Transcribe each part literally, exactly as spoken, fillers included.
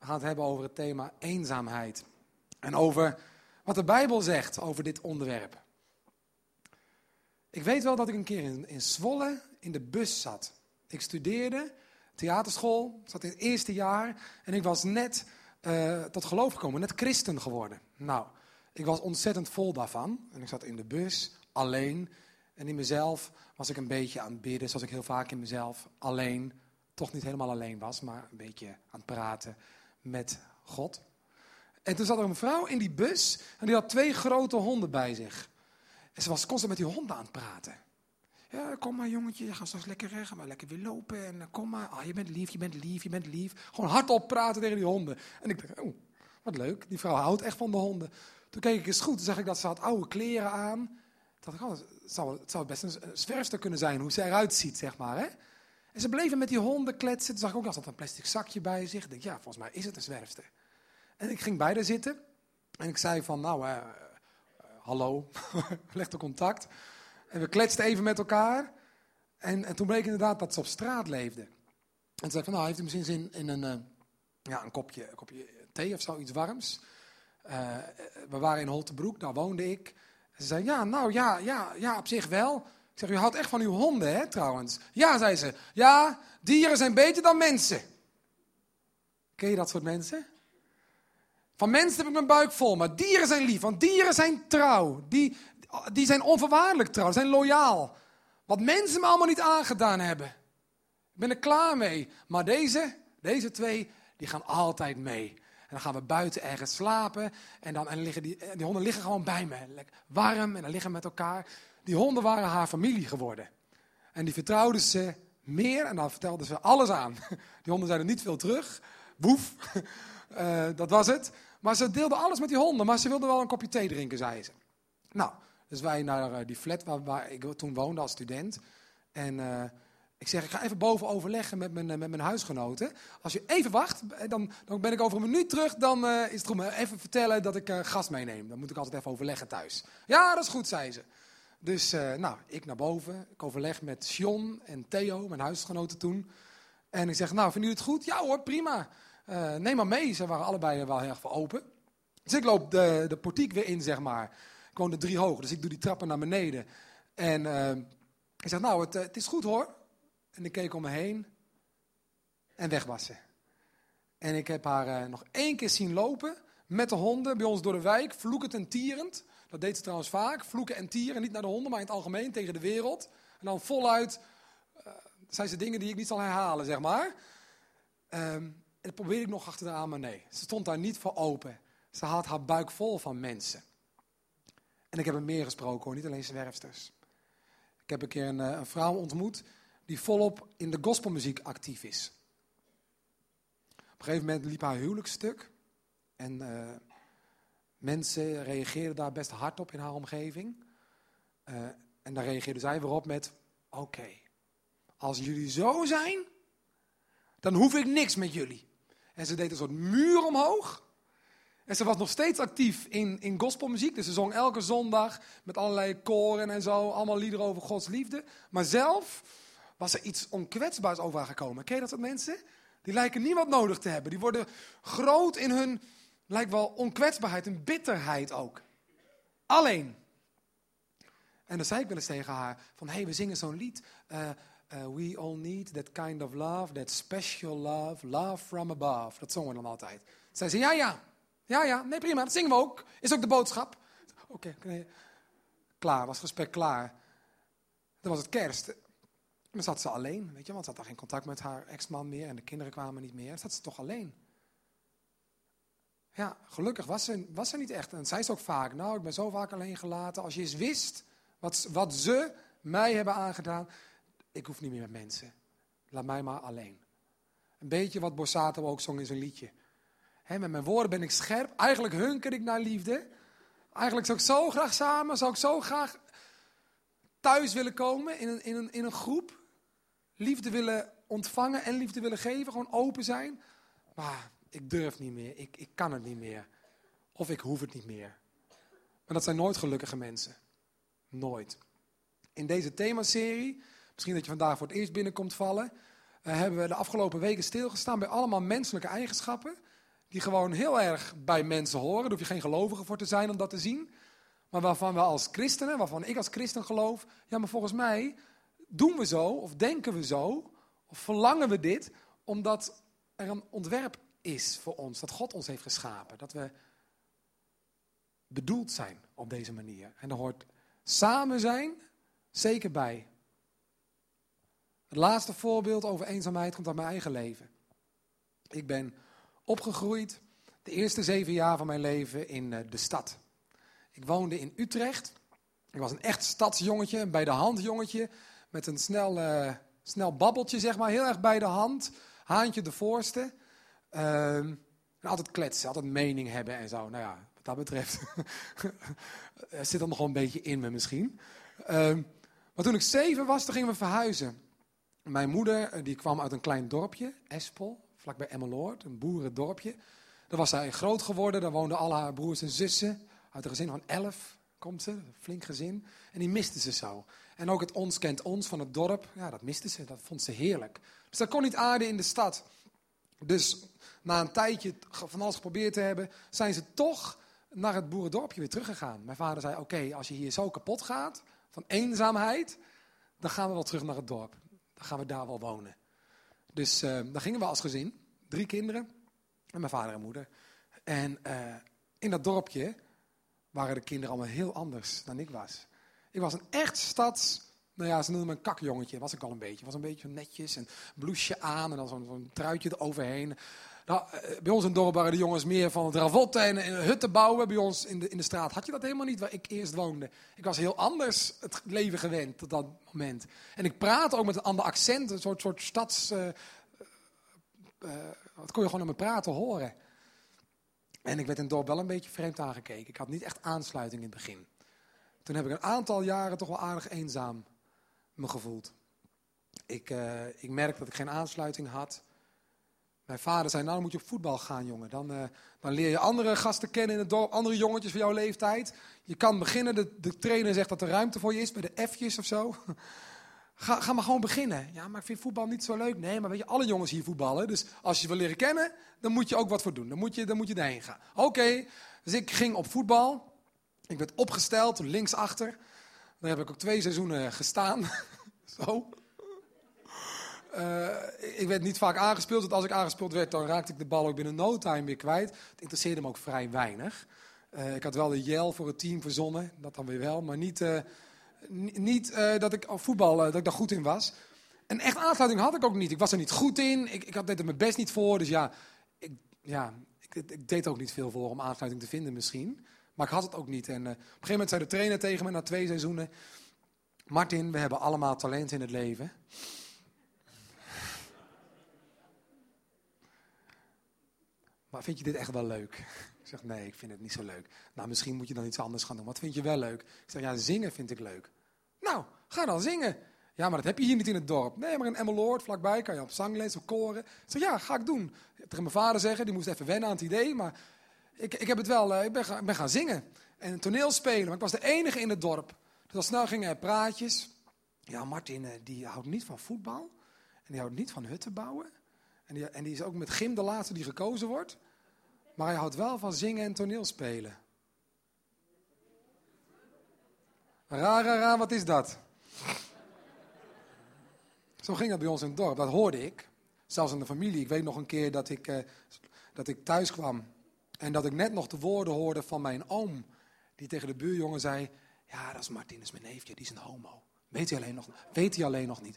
gaat hebben over het thema eenzaamheid. En over wat de Bijbel zegt over dit onderwerp. Ik weet wel dat ik een keer in, in Zwolle in de bus zat. Ik studeerde theaterschool, zat in het eerste jaar en ik was net uh, tot geloof gekomen, net christen geworden. Nou, ik was ontzettend vol daarvan en ik zat in de bus alleen en in mezelf was ik een beetje aan het bidden, zoals ik heel vaak in mezelf alleen, toch niet helemaal alleen was, maar een beetje aan het praten met God. En toen zat er een vrouw in die bus en die had twee grote honden bij zich. En ze was constant met die honden aan het praten. Ja, kom maar jongetje, je gaat straks lekker hè, ga maar lekker weer lopen. En kom maar, oh, je bent lief, je bent lief, je bent lief. Gewoon hardop praten tegen die honden. En ik dacht, oh, wat leuk, die vrouw houdt echt van de honden. Toen keek ik eens goed, toen zag ik dat ze had oude kleren aan. Toen dacht ik, oh, het zou, het zou best een zwerfster kunnen zijn, hoe ze eruit ziet, zeg maar. Hè? En ze bleven met die honden kletsen. Toen zag ik ook, dat ze had een plastic zakje bij zich. Ik dacht, ja, volgens mij is het een zwerfster. En ik ging bij haar zitten. En ik zei van, nou, uh, uh, hallo, leg de contact. En we kletsten even met elkaar. En, en toen bleek inderdaad dat ze op straat leefde. En toen zei ik van, nou, heeft u misschien zin in een, uh, ja, een, kopje, een kopje thee of zo, iets warms? Uh, we waren in Holtenbroek, daar woonde ik. En ze zei, ja, nou, ja, ja, ja, op zich wel. Ik zeg, u houdt echt van uw honden, hè, trouwens? Ja, zei ze. Ja, dieren zijn beter dan mensen. Ken je dat soort mensen? Van mensen heb ik mijn buik vol, maar dieren zijn lief, want dieren zijn trouw. Die... Die zijn onvoorwaardelijk trouw, zijn loyaal. Wat mensen me allemaal niet aangedaan hebben. Ik ben er klaar mee. Maar deze, deze twee, die gaan altijd mee. En dan gaan we buiten ergens slapen. En, dan, en liggen die, die honden liggen gewoon bij me. Lekker warm en dan liggen we met elkaar. Die honden waren haar familie geworden. En die vertrouwden ze meer. En daar vertelden ze alles aan. Die honden zeiden niet veel terug. Boef, uh, dat was het. Maar ze deelden alles met die honden. Maar ze wilden wel een kopje thee drinken, zei ze. Nou... Dus wij naar die flat waar, waar ik toen woonde als student. En uh, ik zeg, ik ga even boven overleggen met mijn, met mijn huisgenoten. Als je even wacht, dan, dan ben ik over een minuut terug. Dan uh, is het goed, maar even vertellen dat ik uh, gas meeneem. Dan moet ik altijd even overleggen thuis. Ja, dat is goed, zei ze. Dus uh, nou, ik naar boven. Ik overleg met Sion en Theo, mijn huisgenoten toen. En ik zeg, nou, vinden jullie het goed? Ja hoor, prima. Uh, neem maar mee. Ze waren allebei wel heel erg voor open. Dus ik loop de, de portiek weer in, zeg maar. Ik woonde drie hoog, dus ik doe die trappen naar beneden. En uh, ik zeg, nou, het, uh, het is goed hoor. En ik keek om me heen. En weg was ze. En ik heb haar uh, nog één keer zien lopen met de honden bij ons door de wijk. Vloekend en tierend. Dat deed ze trouwens vaak. Vloeken en tieren, niet naar de honden, maar in het algemeen tegen de wereld. En dan voluit uh, zijn ze dingen die ik niet zal herhalen, zeg maar. Um, en dat probeerde ik nog achteraan, maar nee. Ze stond daar niet voor open. Ze had haar buik vol van mensen. En ik heb er meer gesproken hoor, niet alleen zwerfsters. Ik heb een keer een, een vrouw ontmoet die volop in de gospelmuziek actief is. Op een gegeven moment liep haar huwelijksstuk. En uh, mensen reageerden daar best hard op in haar omgeving. Uh, en daar reageerde zij weer op met, oké, okay, als jullie zo zijn, dan hoef ik niks met jullie. En ze deed een soort muur omhoog. En ze was nog steeds actief in, in gospelmuziek. Dus ze zong elke zondag met allerlei koren en zo. Allemaal liederen over Gods liefde. Maar zelf was er iets onkwetsbaars over haar gekomen. Ken je dat soort mensen? Die lijken niemand nodig te hebben. Die worden groot in hun, lijkt wel, onkwetsbaarheid en bitterheid ook. Alleen. En dan zei ik wel eens tegen haar van, hé, hey, we zingen zo'n lied. Uh, uh, we all need that kind of love, that special love, love from above. Dat zongen we dan altijd. Toen zei ze, ja, ja. Ja, ja, nee, prima, dat zingen we ook. Is ook de boodschap. Oké, okay, nee. Klaar, was het gesprek klaar. Dan was het kerst. En dan zat ze alleen, weet je, want ze had daar geen contact met haar ex-man meer. En de kinderen kwamen niet meer. Dan zat ze toch alleen. Ja, gelukkig was ze, was ze niet echt. En zij is ook vaak, nou, ik ben zo vaak alleen gelaten. Als je eens wist wat, wat ze mij hebben aangedaan. Ik hoef niet meer met mensen. Laat mij maar alleen. Een beetje wat Borsato ook zong in zijn liedje. He, met mijn woorden ben ik scherp. Eigenlijk hunker ik naar liefde. Eigenlijk zou ik zo graag samen, zou ik zo graag thuis willen komen in een, in een, in een groep. Liefde willen ontvangen en liefde willen geven. Gewoon open zijn. Maar ik durf niet meer. Ik, ik kan het niet meer. Of ik hoef het niet meer. Maar dat zijn nooit gelukkige mensen. Nooit. In deze themaserie, misschien dat je vandaag voor het eerst binnenkomt vallen, hebben we de afgelopen weken stilgestaan bij allemaal menselijke eigenschappen die gewoon heel erg bij mensen horen. Daar hoef je geen gelovige voor te zijn om dat te zien. Maar waarvan we als christenen, waarvan ik als christen geloof... ja, maar volgens mij doen we zo, of denken we zo, of verlangen we dit... omdat er een ontwerp is voor ons, dat God ons heeft geschapen. Dat we bedoeld zijn op deze manier. En daar hoort samen zijn zeker bij. Het laatste voorbeeld over eenzaamheid komt uit mijn eigen leven. Ik ben opgegroeid de eerste zeven jaar van mijn leven in de stad. Ik woonde in Utrecht. Ik was een echt stadsjongetje, een bij de hand jongetje. Met een snel, uh, snel babbeltje, zeg maar. Heel erg bij de hand. Haantje de voorste. Uh, en altijd kletsen, altijd mening hebben en zo. Nou ja, wat dat betreft zit er nog wel een beetje in me misschien. Uh, maar toen ik zeven was, toen gingen we verhuizen. Mijn moeder die kwam uit een klein dorpje, Espel, vlakbij Emmeloord, een boerendorpje. Daar was zij groot geworden, daar woonden al haar broers en zussen. Uit een gezin van elf komt ze, een flink gezin. En die miste ze zo. En ook het ons kent ons van het dorp, ja, dat miste ze, dat vond ze heerlijk. Dus dat kon niet aarden in de stad. Dus na een tijdje van alles geprobeerd te hebben, zijn ze toch naar het boerendorpje weer teruggegaan. Mijn vader zei, oké, okay, als je hier zo kapot gaat, van eenzaamheid, dan gaan we wel terug naar het dorp. Dan gaan we daar wel wonen. Dus uh, daar gingen we als gezin. Drie kinderen. En mijn vader en moeder. En uh, in dat dorpje waren de kinderen allemaal heel anders dan ik was. Ik was een echt stads... Nou ja, ze noemden me een kakjongetje. Was ik al een beetje. Was een beetje netjes. Een bloesje aan en dan zo'n, zo'n truitje eroverheen. Nou, uh, bij ons in het dorp waren de jongens meer van het ravotten en, en hutten bouwen. Bij ons in de, in de straat had je dat helemaal niet waar ik eerst woonde. Ik was heel anders het leven gewend tot dat moment. En ik praatte ook met een ander accent. Een soort, soort stads... Uh, uh, dat kon je gewoon aan me praten horen. En ik werd in het dorp wel een beetje vreemd aangekeken. Ik had niet echt aansluiting in het begin. Toen heb ik een aantal jaren toch wel aardig eenzaam me gevoeld. Ik, uh, ik merkte dat ik geen aansluiting had. Mijn vader zei, nou moet je op voetbal gaan, jongen. Dan, uh, dan leer je andere gasten kennen in het dorp, andere jongetjes van jouw leeftijd. Je kan beginnen, de, de trainer zegt dat er ruimte voor je is, bij de F'jes of zo. Ga, ga maar gewoon beginnen. Ja, maar ik vind voetbal niet zo leuk. Nee, maar weet je, alle jongens hier voetballen. Dus als je wil leren kennen, dan moet je ook wat voor doen. Dan moet je, dan moet je daarheen gaan. Oké, okay. Dus ik ging op voetbal. Ik werd opgesteld, linksachter. Daar heb ik ook twee seizoenen gestaan. Zo. Uh, ik werd niet vaak aangespeeld, want als ik aangespeeld werd, dan raakte ik de bal ook binnen no time weer kwijt. Het interesseerde me ook vrij weinig. Uh, ik had wel de yell voor het team verzonnen, dat dan weer wel, maar niet, uh, n- niet uh, dat ik voetbal uh, dat ik daar goed in was. En echt aansluiting had ik ook niet. Ik was er niet goed in, ik, ik had deed er mijn best niet voor, dus ja, ik, ja ik, ik deed er ook niet veel voor om aansluiting te vinden misschien. Maar ik had het ook niet. En uh, op een gegeven moment zei de trainer tegen me na twee seizoenen... Martin, we hebben allemaal talent in het leven. Maar vind je dit echt wel leuk? Ik zeg, nee, ik vind het niet zo leuk. Nou, misschien moet je dan iets anders gaan doen. Wat vind je wel leuk? Ik zeg, ja, zingen vind ik leuk. Nou, ga dan zingen. Ja, maar dat heb je hier niet in het dorp. Nee, maar in Emmeloord, vlakbij, kan je op zangles, op koren. Ik zeg, ja, ga ik doen. Tegen mijn vader zeggen, die moest even wennen aan het idee, maar... Ik, ik, heb het wel, ik ben, gaan, ben gaan zingen en toneel spelen, maar ik was de enige in het dorp. Dus al snel gingen er praatjes. Ja, Martin, die houdt niet van voetbal. En die houdt niet van hutten bouwen. En die, en die is ook met gym de laatste die gekozen wordt. Maar hij houdt wel van zingen en toneel spelen. Ra, ra, ra, wat is dat? Zo ging dat bij ons in het dorp, dat hoorde ik. Zelfs in de familie. Ik weet nog een keer dat ik, uh, dat ik thuis kwam. En dat ik net nog de woorden hoorde van mijn oom. Die tegen de buurjongen zei... Ja, dat is Martin, dat is mijn neefje, die is een homo. Weet hij alleen nog, weet hij alleen nog niet.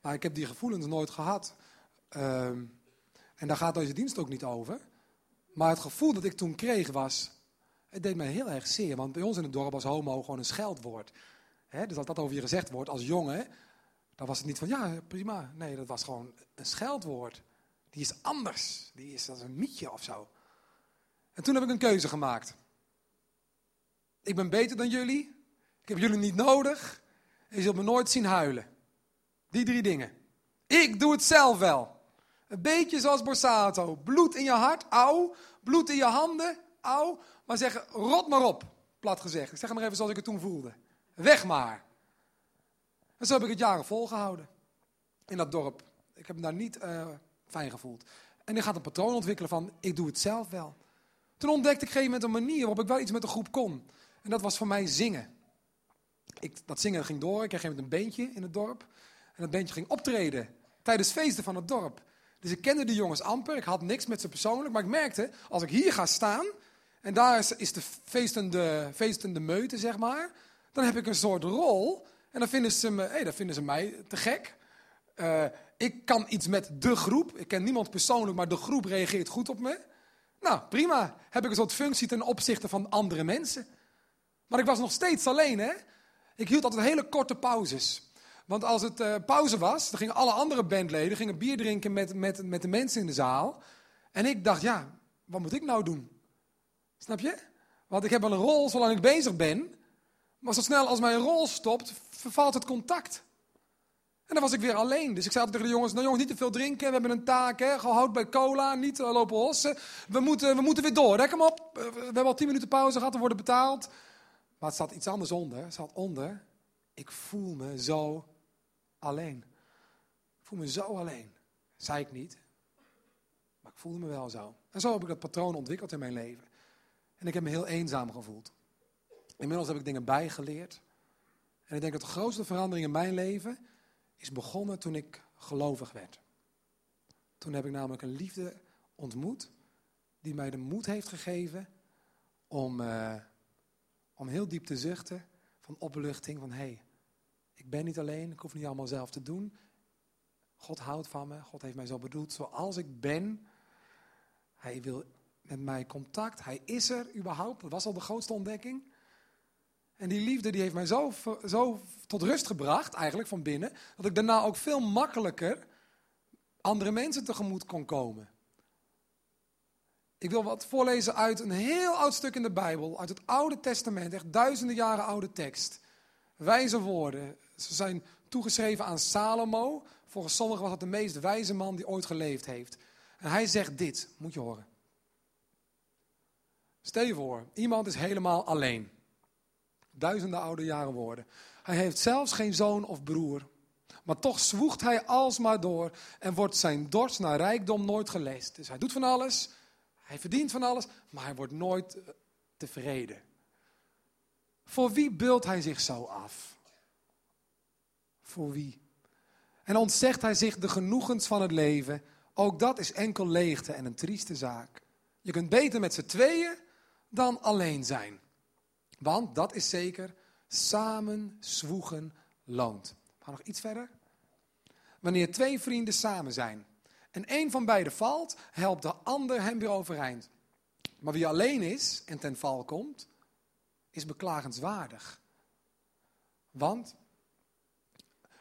Maar ik heb die gevoelens nooit gehad. Um, en daar gaat deze dienst ook niet over. Maar het gevoel dat ik toen kreeg was... Het deed mij heel erg zeer. Want bij ons in het dorp was homo gewoon een scheldwoord. He, dus als dat over je gezegd wordt als jongen... Dan was het niet van ja, prima. Nee, dat was gewoon een scheldwoord. Die is anders. Die is als een mietje of zo. En toen heb ik een keuze gemaakt. Ik ben beter dan jullie. Ik heb jullie niet nodig. En je zult me nooit zien huilen. Die drie dingen. Ik doe het zelf wel. Een beetje zoals Borsato. Bloed in je hart, auw. Bloed in je handen, auw. Maar zeggen, rot maar op. Plat gezegd. Ik zeg het maar even zoals ik het toen voelde. Weg maar. En zo heb ik het jaren volgehouden. In dat dorp. Ik heb daar niet... Uh, fijn gevoeld. En die gaat een patroon ontwikkelen van, ik doe het zelf wel. Toen ontdekte ik op een gegeven moment een manier waarop ik wel iets met een groep kon. En dat was voor mij zingen. Ik, dat zingen ging door. Ik kreeg op een gegeven moment een beentje in het dorp. En dat beentje ging optreden tijdens feesten van het dorp. Dus ik kende die jongens amper. Ik had niks met ze persoonlijk. Maar ik merkte, als ik hier ga staan... en daar is, is de feestende, feestende meute, zeg maar... dan heb ik een soort rol. En dan vinden ze, me, hey, dan vinden ze mij te gek. Uh, ik kan iets met de groep. Ik ken niemand persoonlijk, maar de groep reageert goed op me. Nou, prima. Heb ik een soort functie ten opzichte van andere mensen. Maar ik was nog steeds alleen, hè? Ik hield altijd hele korte pauzes. Want als het uh, pauze was, dan gingen alle andere bandleden... gingen bier drinken met, met, met de mensen in de zaal. En ik dacht, ja, wat moet ik nou doen? Snap je? Want ik heb wel een rol zolang ik bezig ben... maar zo snel als mijn rol stopt, vervalt het contact. En dan was ik weer alleen. Dus ik zei altijd tegen de jongens, nou jongens, niet te veel drinken. We hebben een taak, hè. Gehoud bij cola, niet uh, lopen hossen. We moeten, we moeten weer door, hè, kom op. We hebben al tien minuten pauze gehad, we worden betaald. Maar het zat iets anders onder. Het zat onder, ik voel me zo alleen. Ik voel me zo alleen. Dat zei ik niet. Maar ik voelde me wel zo. En zo heb ik dat patroon ontwikkeld in mijn leven. En ik heb me heel eenzaam gevoeld. Inmiddels heb ik dingen bijgeleerd. En ik denk dat de grootste verandering in mijn leven is begonnen toen ik gelovig werd. Toen heb ik namelijk een liefde ontmoet die mij de moed heeft gegeven om, uh, om heel diep te zuchten van opluchting. Van hé, hey, ik ben niet alleen, ik hoef niet allemaal zelf te doen. God houdt van me, God heeft mij zo bedoeld zoals ik ben. Hij wil met mij contact, hij is er überhaupt. Dat was al de grootste ontdekking. En die liefde die heeft mij zo, zo tot rust gebracht, eigenlijk van binnen... dat ik daarna ook veel makkelijker andere mensen tegemoet kon komen. Ik wil wat voorlezen uit een heel oud stuk in de Bijbel, uit het Oude Testament, echt duizenden jaren oude tekst. Wijze woorden. Ze zijn toegeschreven aan Salomo. Volgens sommigen was dat de meest wijze man die ooit geleefd heeft. En hij zegt dit, moet je horen. Stel je voor, iemand is helemaal alleen... Duizenden oude jaren woorden. Hij heeft zelfs geen zoon of broer. Maar toch zwoegt hij alsmaar door. En wordt zijn dorst naar rijkdom nooit gelest. Dus hij doet van alles. Hij verdient van alles. Maar hij wordt nooit tevreden. Voor wie bult hij zich zo af? Voor wie? En ontzegt hij zich de genoegens van het leven. Ook dat is enkel leegte en een trieste zaak. Je kunt beter met z'n tweeën dan alleen zijn. Want, dat is zeker, samen zwoegen loont. We gaan nog iets verder. Wanneer twee vrienden samen zijn en één van beiden valt, helpt de ander hem weer overeind. Maar wie alleen is en ten val komt, is beklagenswaardig. Want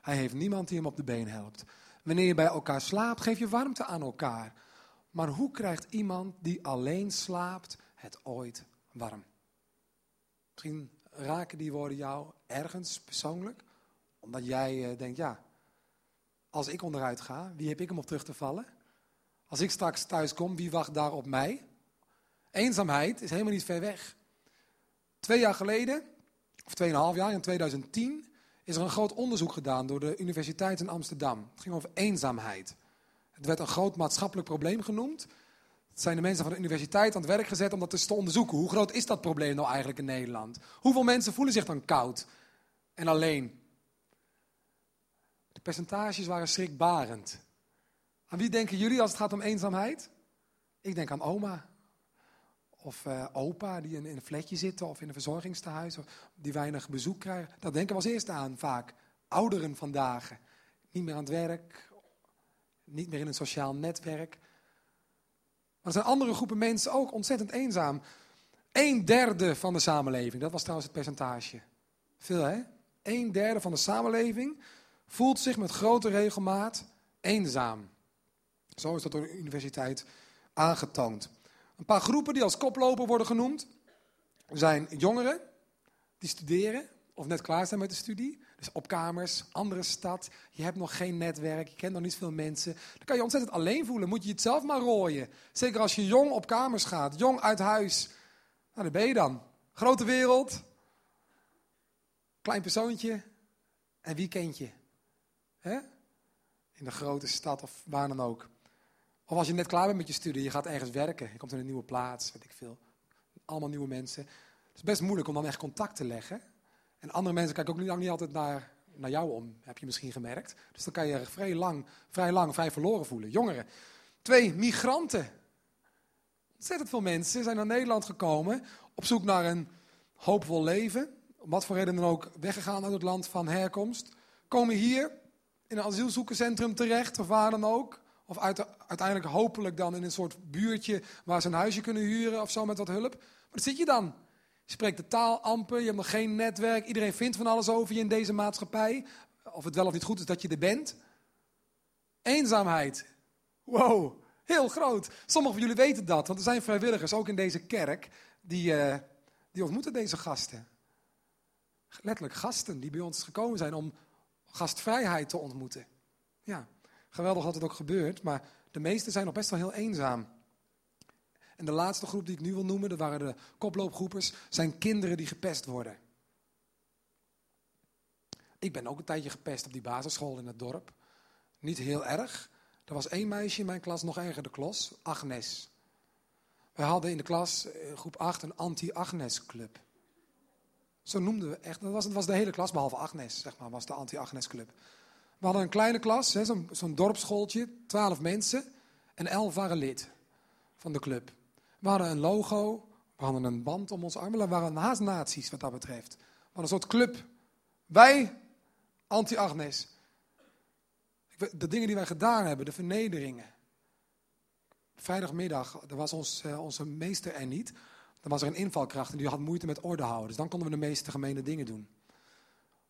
hij heeft niemand die hem op de been helpt. Wanneer je bij elkaar slaapt, geef je warmte aan elkaar. Maar hoe krijgt iemand die alleen slaapt het ooit warm? Misschien raken die woorden jou ergens persoonlijk. Omdat jij uh, denkt, ja, als ik onderuit ga, wie heb ik om op terug te vallen? Als ik straks thuis kom, wie wacht daar op mij? Eenzaamheid is helemaal niet ver weg. Twee jaar geleden, of tweeënhalf jaar, in tweeduizend tien... is er een groot onderzoek gedaan door de universiteit in Amsterdam. Het ging over eenzaamheid. Het werd een groot maatschappelijk probleem genoemd. Het zijn de mensen van de universiteit aan het werk gezet om dat eens te onderzoeken. Hoe groot is dat probleem nou eigenlijk in Nederland? Hoeveel mensen voelen zich dan koud en alleen? De percentages waren schrikbarend. Aan wie denken jullie als het gaat om eenzaamheid? Ik denk aan oma. Of uh, opa die in, in een flatje zitten of in een verzorgingstehuis. Of die weinig bezoek krijgen. Dat denken we als eerste aan vaak. Ouderen vandaag. Niet meer aan het werk. Niet meer in een sociaal netwerk. Maar er zijn andere groepen mensen ook ontzettend eenzaam. Een derde van de samenleving, dat was trouwens het percentage. Veel, hè? Een derde van de samenleving voelt zich met grote regelmaat eenzaam. Zo is dat door de universiteit aangetoond. Een paar groepen die als koploper worden genoemd zijn jongeren die studeren of net klaar zijn met de studie. Dus op kamers, andere stad, je hebt nog geen netwerk, je kent nog niet veel mensen. Dan kan je ontzettend alleen voelen, moet je het zelf maar rooien. Zeker als je jong op kamers gaat, jong uit huis. Nou, daar ben je dan. Grote wereld, klein persoontje en wie kent je? Hè? In de grote stad of waar dan ook. Of als je net klaar bent met je studie, je gaat ergens werken. Je komt in een nieuwe plaats, weet ik veel. Allemaal nieuwe mensen. Het is best moeilijk om dan echt contact te leggen. En andere mensen kijken ook niet, ook niet altijd naar, naar jou om, heb je misschien gemerkt. Dus dan kan je vrij lang, vrij lang, vrij verloren voelen. Jongeren. Twee, migranten. Ontzettend veel mensen zijn naar Nederland gekomen op zoek naar een hoopvol leven. Om wat voor reden dan ook weggegaan uit het land van herkomst. Komen hier in een asielzoekerscentrum terecht of waar dan ook. Of uit, uiteindelijk hopelijk dan in een soort buurtje waar ze een huisje kunnen huren of zo met wat hulp. Maar daar zit je dan. Je spreekt de taal amper, je hebt nog geen netwerk. Iedereen vindt van alles over je in deze maatschappij. Of het wel of niet goed is dat je er bent. Eenzaamheid. Wow, heel groot. Sommigen van jullie weten dat, want er zijn vrijwilligers, ook in deze kerk, die, uh, die ontmoeten deze gasten. Letterlijk gasten die bij ons gekomen zijn om gastvrijheid te ontmoeten. Ja, geweldig dat het ook gebeurt, maar de meesten zijn nog best wel heel eenzaam. En de laatste groep die ik nu wil noemen, dat waren de koploopgroepers, zijn kinderen die gepest worden. Ik ben ook een tijdje gepest op die basisschool in het dorp. Niet heel erg. Er was één meisje in mijn klas, nog erger de klos, Agnes. We hadden in de klas, groep acht, een anti-Agnes club. Zo noemden we echt, dat was, dat was de hele klas, behalve Agnes, zeg maar, was de anti-Agnes club. We hadden een kleine klas, hè, zo'n, zo'n dorpsschooltje, twaalf mensen en elf waren lid van de club. We hadden een logo, we hadden een band om ons armen, we waren haast nazi's wat dat betreft. We hadden een soort club, wij, anti-Agnes. De dingen die wij gedaan hebben, de vernederingen. Vrijdagmiddag, daar was ons, uh, onze meester er niet. Dan was er een invalkracht en die had moeite met orde houden. Dus dan konden we de meeste gemene dingen doen.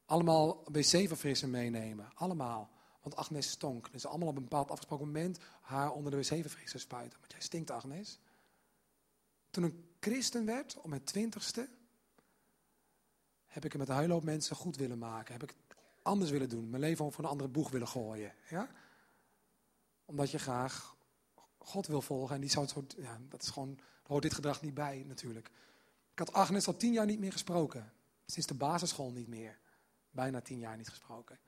Allemaal wc-verfrissen meenemen. Allemaal. Want Agnes stonk. Dus allemaal op een bepaald afgesproken moment haar onder de wc-verfrisser spuiten. Want jij stinkt, Agnes. Toen ik christen werd, op mijn twintigste, heb ik het met een hele hoop mensen goed willen maken. Heb ik anders willen doen, mijn leven over een andere boeg willen gooien. Ja? Omdat je graag God wil volgen en die zou het soort, ja, dat is gewoon, daar hoort dit gedrag niet bij natuurlijk. Ik had Agnes al tien jaar niet meer gesproken. Sinds de basisschool niet meer. Bijna tien jaar niet gesproken.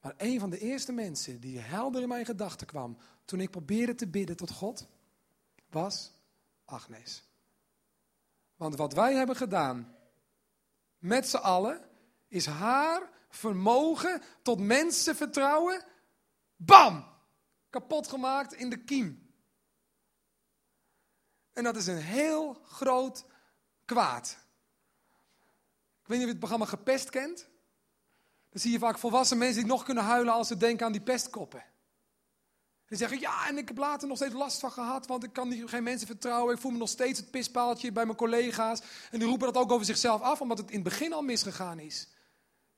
Maar een van de eerste mensen die helder in mijn gedachten kwam toen ik probeerde te bidden tot God, was Agnes. Want wat wij hebben gedaan, met z'n allen, is haar vermogen tot mensen vertrouwen, bam, kapot gemaakt in de kiem. En dat is een heel groot kwaad. Ik weet niet of je het programma Gepest kent. Dan zie je vaak volwassen mensen die nog kunnen huilen als ze denken aan die pestkoppen. En die zeggen, ja, en ik heb later nog steeds last van gehad, want ik kan geen mensen vertrouwen. Ik voel me nog steeds het pispaaltje bij mijn collega's. En die roepen dat ook over zichzelf af, omdat het in het begin al misgegaan is.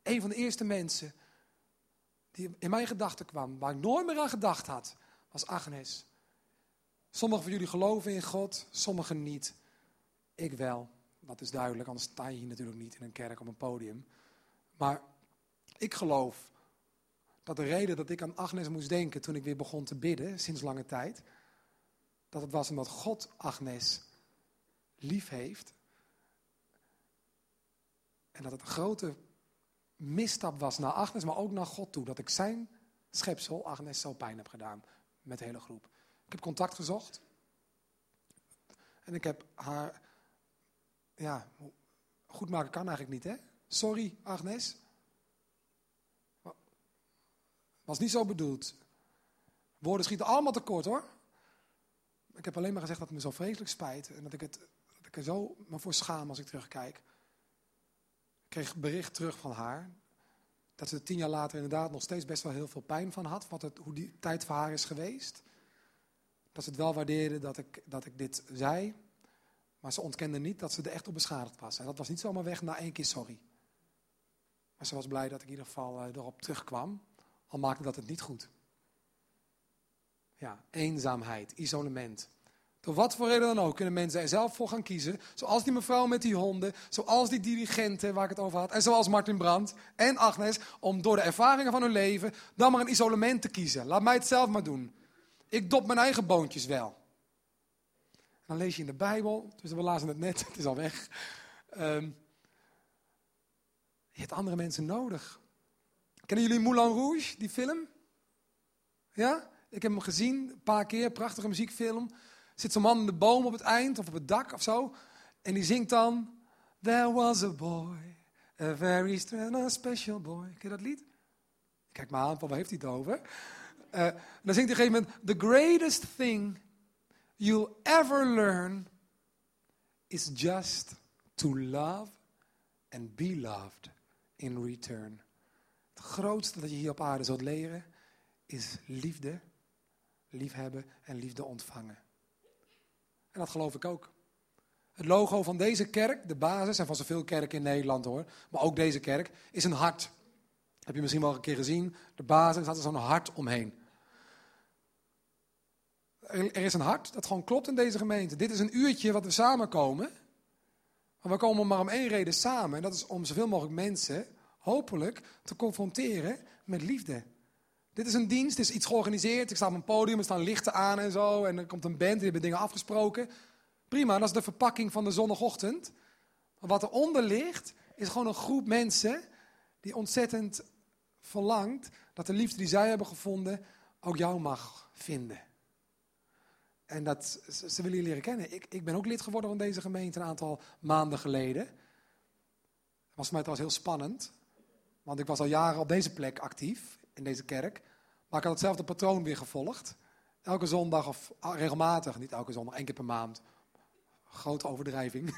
Een van de eerste mensen die in mijn gedachten kwam, waar ik nooit meer aan gedacht had, was Agnes. Sommigen van jullie geloven in God, sommigen niet. Ik wel, dat is duidelijk, anders sta je hier natuurlijk niet in een kerk op een podium. Maar ik geloof dat de reden dat ik aan Agnes moest denken toen ik weer begon te bidden, sinds lange tijd, dat het was omdat God Agnes lief heeft. En dat het een grote misstap was naar Agnes, maar ook naar God toe. Dat ik zijn schepsel, Agnes, zo pijn heb gedaan met de hele groep. Ik heb contact gezocht. En ik heb haar, ja, goed maken kan eigenlijk niet, hè? Sorry, Agnes. Was niet zo bedoeld. Woorden schieten allemaal tekort, hoor. Ik heb alleen maar gezegd dat het me zo vreselijk spijt. En dat ik, het, dat ik er zo me voor schaam als ik terugkijk. Ik kreeg bericht terug van haar dat ze er tien jaar later inderdaad nog steeds best wel heel veel pijn van had, wat het, hoe die tijd voor haar is geweest. Dat ze het wel waardeerde dat ik, dat ik dit zei, maar ze ontkende niet dat ze er echt op beschadigd was. En dat was niet zomaar weg na één keer sorry. Maar ze was blij dat ik in ieder geval erop terugkwam, al maakte dat het niet goed. Ja, eenzaamheid, isolement. Door wat voor reden dan ook kunnen mensen er zelf voor gaan kiezen. Zoals die mevrouw met die honden. Zoals die dirigenten waar ik het over had. En zoals Martin Brandt en Agnes. Om door de ervaringen van hun leven dan maar een isolement te kiezen. Laat mij het zelf maar doen. Ik dop mijn eigen boontjes wel. En dan lees je in de Bijbel. Dus we lazen het net. Het is al weg. Um, je hebt andere mensen nodig. Kennen jullie Moulin Rouge, die film? Ja? Ik heb hem gezien, een paar keer, prachtige muziekfilm. Zit zo'n man in de boom op het eind of op het dak of zo. En die zingt dan... There was a boy, a very special boy. Ken je dat lied? Kijk maar aan, waar heeft hij het over? Uh, en dan zingt hij op een gegeven moment... The greatest thing you'll ever learn... is just to love and be loved in return. Het grootste dat je hier op aarde zult leren... is liefde, liefhebben en liefde ontvangen. En dat geloof ik ook. Het logo van deze kerk, de basis, en van zoveel kerken in Nederland hoor, maar ook deze kerk, is een hart. Heb je misschien wel een keer gezien, de basis, staat er zo'n hart omheen. Er is een hart dat gewoon klopt in deze gemeente. Dit is een uurtje wat we samenkomen, maar we komen maar om één reden samen, en dat is om zoveel mogelijk mensen, hopelijk, te confronteren met liefde. Dit is een dienst, het is iets georganiseerd. Ik sta op een podium, er staan lichten aan en zo. En er komt een band, die hebben dingen afgesproken. Prima, dat is de verpakking van de zondagochtend. Maar wat eronder ligt, is gewoon een groep mensen... die ontzettend verlangt dat de liefde die zij hebben gevonden... ook jou mag vinden. En dat, ze willen je leren kennen. Ik, ik ben ook lid geworden van deze gemeente een aantal maanden geleden. Dat was voor mij trouwens heel spannend. Want ik was al jaren op deze plek actief... in deze kerk, maar ik had hetzelfde patroon weer gevolgd. Elke zondag, of regelmatig, niet elke zondag, één keer per maand. Grote overdrijving.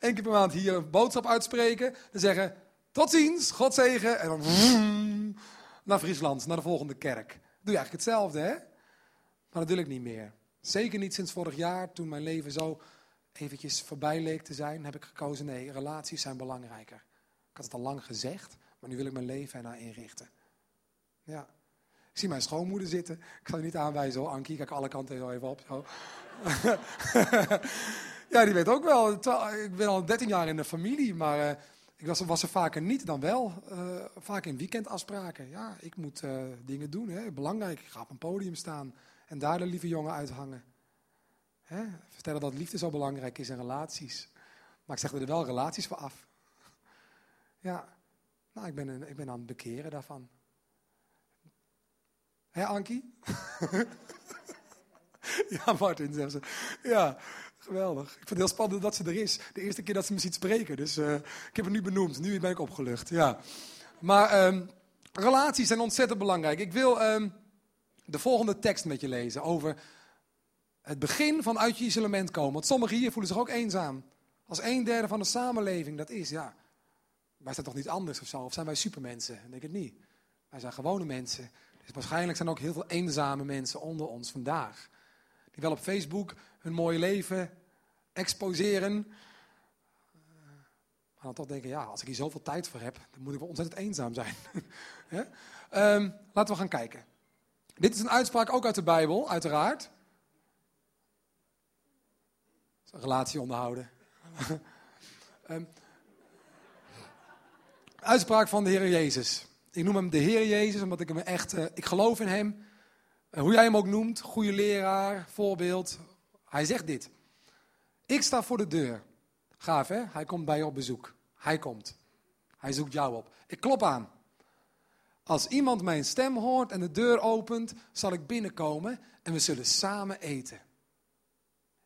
Eén keer per maand hier een boodschap uitspreken, dan zeggen, tot ziens, God zegen, en dan vroom, naar Friesland, naar de volgende kerk. Dat doe je eigenlijk hetzelfde, hè? Maar dat wil ik niet meer. Zeker niet sinds vorig jaar, toen mijn leven zo eventjes voorbij leek te zijn, heb ik gekozen, nee, relaties zijn belangrijker. Ik had het al lang gezegd, maar nu wil ik mijn leven ernaar inrichten. Ja, ik zie mijn schoonmoeder zitten. Ik zal je niet aanwijzen hoor, Ankie. Kijk alle kanten zo even op. Zo. Ja, die weet ook wel. Ik ben al dertien jaar in de familie, maar uh, ik was, was er vaker niet dan wel. Uh, vaak in weekendafspraken. Ja, ik moet uh, dingen doen. Hè. Belangrijk, ik ga op een podium staan en daar de lieve jongen uithangen. Hè? Vertellen dat liefde zo belangrijk is in relaties. Maar ik zeg er wel relaties voor af. Ja, nou, ik ben, ik ben aan het bekeren daarvan. Hé, Ankie? Ja, Martin, zegt ze. Ja, geweldig. Ik vind het heel spannend dat ze er is. De eerste keer dat ze me ziet spreken. Dus uh, ik heb het nu benoemd. Nu ben ik opgelucht. Ja. Maar um, relaties zijn ontzettend belangrijk. Ik wil um, de volgende tekst met je lezen. Over het begin van uit je isolement komen. Want sommigen hier voelen zich ook eenzaam. Als een derde van de samenleving dat is, ja. Wij zijn toch niet anders of zo? Of zijn wij supermensen? Ik denk het niet. Wij zijn gewone mensen. Dus waarschijnlijk zijn ook heel veel eenzame mensen onder ons vandaag. Die wel op Facebook hun mooie leven exposeren. Maar dan toch denken, ja, als ik hier zoveel tijd voor heb, dan moet ik wel ontzettend eenzaam zijn. um, laten we gaan kijken. Dit is een uitspraak ook uit de Bijbel, uiteraard. Een relatie onderhouden. um, uitspraak van de Heer Jezus. Ik noem hem de Heer Jezus, omdat ik hem echt, uh, ik geloof in hem. Uh, hoe jij hem ook noemt, goede leraar, voorbeeld. Hij zegt dit. Ik sta voor de deur. Gaaf, hè? Hij komt bij je op bezoek. Hij komt. Hij zoekt jou op. Ik klop aan. Als iemand mijn stem hoort en de deur opent, zal ik binnenkomen en we zullen samen eten.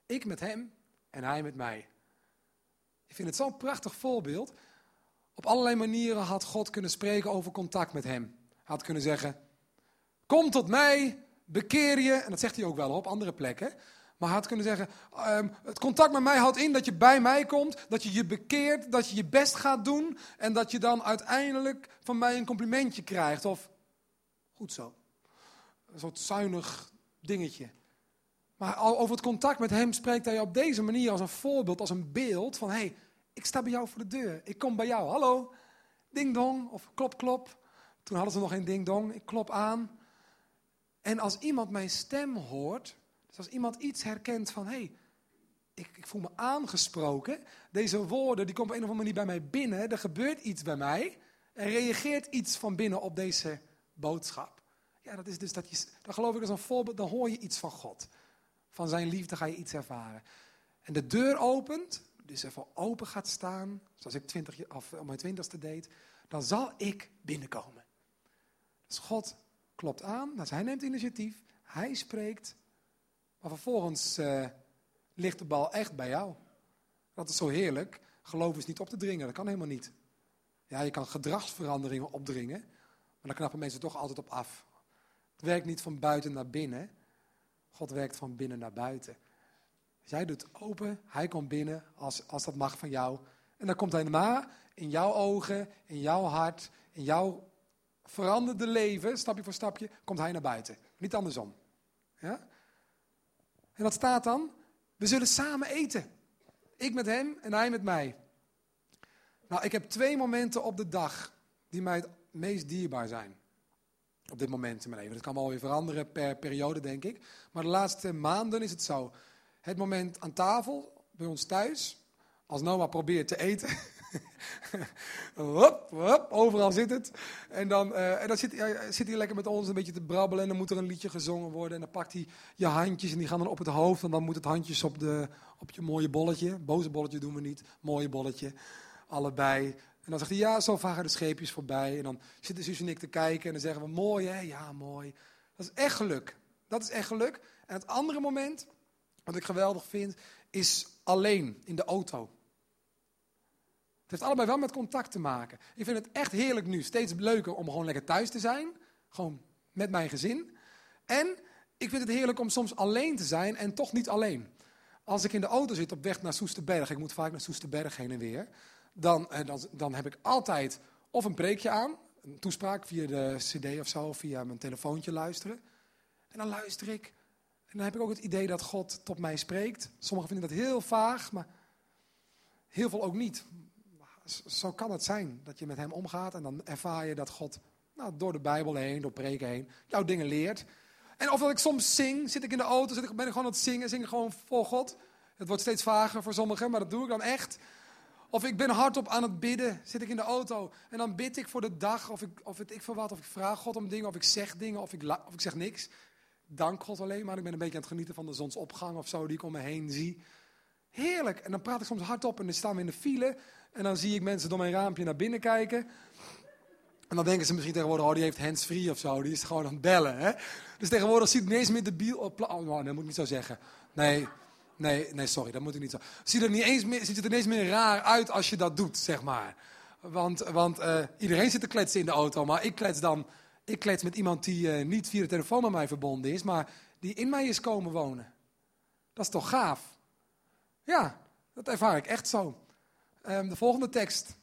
Ik met hem en hij met mij. Ik vind het zo'n prachtig voorbeeld. Op allerlei manieren had God kunnen spreken over contact met hem. Hij had kunnen zeggen, kom tot mij, bekeer je. En dat zegt hij ook wel op andere plekken. Maar hij had kunnen zeggen, um, het contact met mij houdt in dat je bij mij komt. Dat je je bekeert, dat je je best gaat doen. En dat je dan uiteindelijk van mij een complimentje krijgt. Of, goed zo. Een soort zuinig dingetje. Maar over het contact met hem spreekt hij op deze manier als een voorbeeld, als een beeld van... Hey, ik sta bij jou voor de deur. Ik kom bij jou. Hallo. Ding dong. Of klop klop. Toen hadden ze nog geen ding dong. Ik klop aan. En als iemand mijn stem hoort. Dus als iemand iets herkent van. Hé, hey, ik, ik voel me aangesproken. Deze woorden die komen op een of andere manier bij mij binnen. Er gebeurt iets bij mij. Er reageert iets van binnen op deze boodschap. Ja, dat is dus dat je. Dan geloof ik als een voorbeeld. Dan hoor je iets van God. Van zijn liefde ga je iets ervaren. En de deur opent. Dus even open gaat staan, zoals ik twintig, of op mijn twintigste deed, dan zal ik binnenkomen. Dus God klopt aan, dus hij neemt initiatief, hij spreekt, maar vervolgens uh, ligt de bal echt bij jou. Dat is zo heerlijk. Geloof is niet op te dringen, dat kan helemaal niet. Ja, je kan gedragsveranderingen opdringen, maar daar knappen mensen toch altijd op af. Het werkt niet van buiten naar binnen. God werkt van binnen naar buiten. Dus jij doet open, hij komt binnen als, als dat mag van jou. En dan komt hij na in jouw ogen, in jouw hart, in jouw veranderde leven, stapje voor stapje, komt hij naar buiten. Niet andersom. Ja? En dat staat dan, we zullen samen eten. Ik met hem en hij met mij. Nou, ik heb twee momenten op de dag die mij het meest dierbaar zijn. Op dit moment in mijn leven. Dat kan wel weer veranderen per periode, denk ik. Maar de laatste maanden is het zo. Het moment aan tafel, bij ons thuis, als Noah probeert te eten. hop, hop, overal zit het. En dan, uh, en dan zit, uh, zit hij lekker met ons een beetje te brabbelen. En dan moet er een liedje gezongen worden. En dan pakt hij je handjes en die gaan dan op het hoofd. En dan moet het handjes op, de, op je mooie bolletje. Boze bolletje doen we niet. Mooie bolletje. Allebei. En dan zegt hij, ja, zo varen de scheepjes voorbij. En dan zitten Suus en ik te kijken en dan zeggen we, mooi hè, ja, mooi. Dat is echt geluk. Dat is echt geluk. En het andere moment, wat ik geweldig vind, is alleen in de auto. Het heeft allebei wel met contact te maken. Ik vind het echt heerlijk nu. Steeds leuker om gewoon lekker thuis te zijn. Gewoon met mijn gezin. En ik vind het heerlijk om soms alleen te zijn en toch niet alleen. Als ik in de auto zit op weg naar Soesterberg, ik moet vaak naar Soesterberg heen en weer... Dan, dan, dan heb ik altijd of een preekje aan, een toespraak via de cd of zo, via mijn telefoontje luisteren. En dan luister ik. En dan heb ik ook het idee dat God tot mij spreekt. Sommigen vinden dat heel vaag, maar heel veel ook niet. Zo kan het zijn, dat je met hem omgaat en dan ervaar je dat God nou, door de Bijbel heen, door preken heen, jouw dingen leert. En of dat ik soms zing, zit ik in de auto, zit ik, ben ik gewoon aan het zingen, zing ik gewoon voor God. Het wordt steeds vager voor sommigen, maar dat doe ik dan echt. Of ik ben hardop aan het bidden, zit ik in de auto en dan bid ik voor de dag of ik, of het, ik voor wat, of ik vraag God om dingen, of ik zeg dingen, of ik, la, of ik zeg niks. Dank God alleen maar, ik ben een beetje aan het genieten van de zonsopgang of zo die ik om me heen zie. Heerlijk, en dan praat ik soms hardop en dan staan we in de file en dan zie ik mensen door mijn raampje naar binnen kijken. En dan denken ze misschien tegenwoordig, oh die heeft hands-free of zo, die is gewoon aan het bellen. Hè? Dus tegenwoordig ziet ik niet eens meer de biel op, oh, oh, dat moet ik niet zo zeggen, nee... Nee, nee, sorry, dat moet ik niet zo. Ziet het, niet eens meer, ziet het ineens meer raar uit als je dat doet, zeg maar. Want, want uh, iedereen zit te kletsen in de auto, maar ik klets dan... Ik klets met iemand die uh, niet via de telefoon met mij verbonden is, maar die in mij is komen wonen. Dat is toch gaaf? Ja, dat ervaar ik echt zo. Um, de volgende tekst.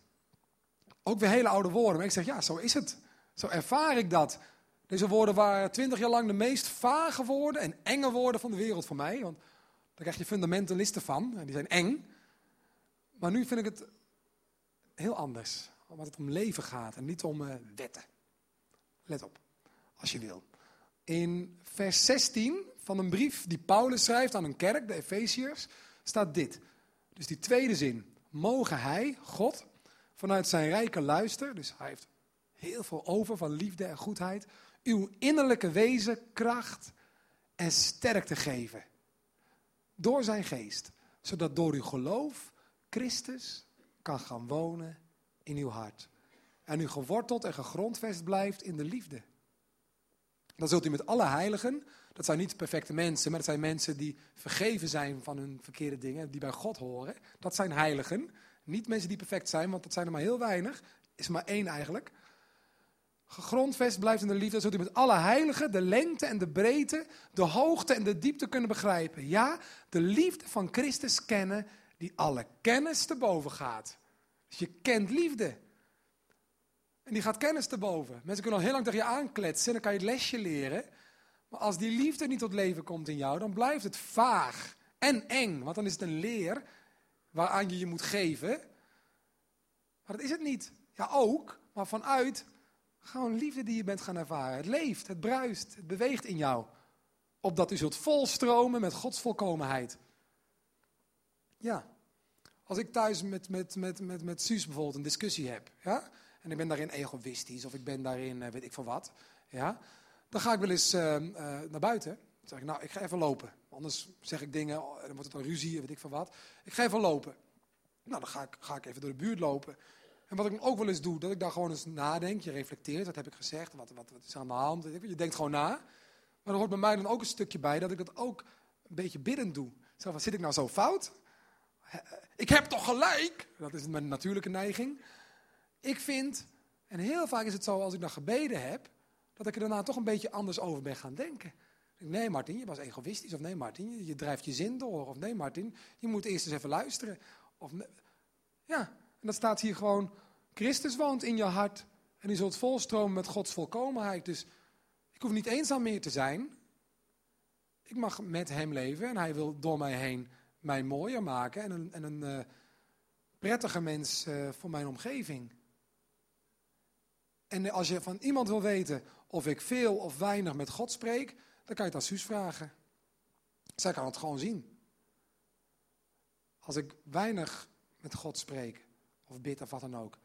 Ook weer hele oude woorden, maar ik zeg, ja, zo is het. Zo ervaar ik dat. Deze woorden waren twintig jaar lang de meest vage woorden en enge woorden van de wereld voor mij, want... Daar krijg je fundamentalisten van, en die zijn eng. Maar nu vind ik het heel anders. Omdat het om leven gaat en niet om uh, wetten. Let op, als je wil. In vers zestien van een brief die Paulus schrijft aan een kerk, de Efeziërs, staat dit. Dus die tweede zin. Mogen hij, God, vanuit zijn rijke luister, dus hij heeft heel veel over van liefde en goedheid, uw innerlijke wezen, kracht en sterkte geven. Door zijn geest, zodat door uw geloof Christus kan gaan wonen in uw hart. En u geworteld en gegrondvest blijft in de liefde. Dan zult u met alle heiligen, dat zijn niet perfecte mensen, maar dat zijn mensen die vergeven zijn van hun verkeerde dingen, die bij God horen. Dat zijn heiligen, niet mensen die perfect zijn, want dat zijn er maar heel weinig. Is er maar één eigenlijk. Gegrondvest blijft in de liefde, zodat u met alle heiligen de lengte en de breedte, de hoogte en de diepte kunnen begrijpen. Ja, de liefde van Christus kennen, die alle kennis te boven gaat. Dus je kent liefde. En die gaat kennis te boven. Mensen kunnen al heel lang tegen je aankletsen en dan kan je het lesje leren. Maar als die liefde niet tot leven komt in jou, dan blijft het vaag en eng. Want dan is het een leer waaraan je je moet geven. Maar dat is het niet. Ja, ook, maar vanuit... Gewoon liefde die je bent gaan ervaren. Het leeft, het bruist, het beweegt in jou. Opdat u zult volstromen met Gods volkomenheid. Ja. Als ik thuis met, met, met, met, met Suus bijvoorbeeld een discussie heb. Ja, en ik ben daarin egoïstisch of ik ben daarin weet ik veel wat. Ja, dan ga ik wel eens uh, uh, naar buiten. Dan zeg ik, nou ik ga even lopen. Anders zeg ik dingen, oh, dan wordt het een ruzie, weet ik veel wat. Ik ga even lopen. Nou, dan ga ik, ga ik even door de buurt lopen. En wat ik ook wel eens doe, dat ik daar gewoon eens nadenk. Je reflecteert, wat heb ik gezegd, wat, wat, wat is aan de hand. Je denkt gewoon na. Maar er hoort bij mij dan ook een stukje bij dat ik dat ook een beetje biddend doe. Zo van, zit ik nou zo fout? Ik heb toch gelijk? Dat is mijn natuurlijke neiging. Ik vind, en heel vaak is het zo als ik dan gebeden heb, dat ik er daarna toch een beetje anders over ben gaan denken. Nee Martin, je was egoïstisch. Of nee Martin, je drijft je zin door. Of nee Martin, je moet eerst eens even luisteren. Of nee. Ja, en dat staat hier gewoon. Christus woont in je hart. En u zult volstromen met Gods volkomenheid. Dus ik hoef niet eenzaam meer te zijn. Ik mag met hem leven. En hij wil door mij heen mij mooier maken. En een, en een uh, prettiger mens uh, voor mijn omgeving. En als je van iemand wil weten of ik veel of weinig met God spreek, dan kan je het aan Suus vragen. Zij kan het gewoon zien. Als ik weinig met God spreek, of bid of wat dan ook,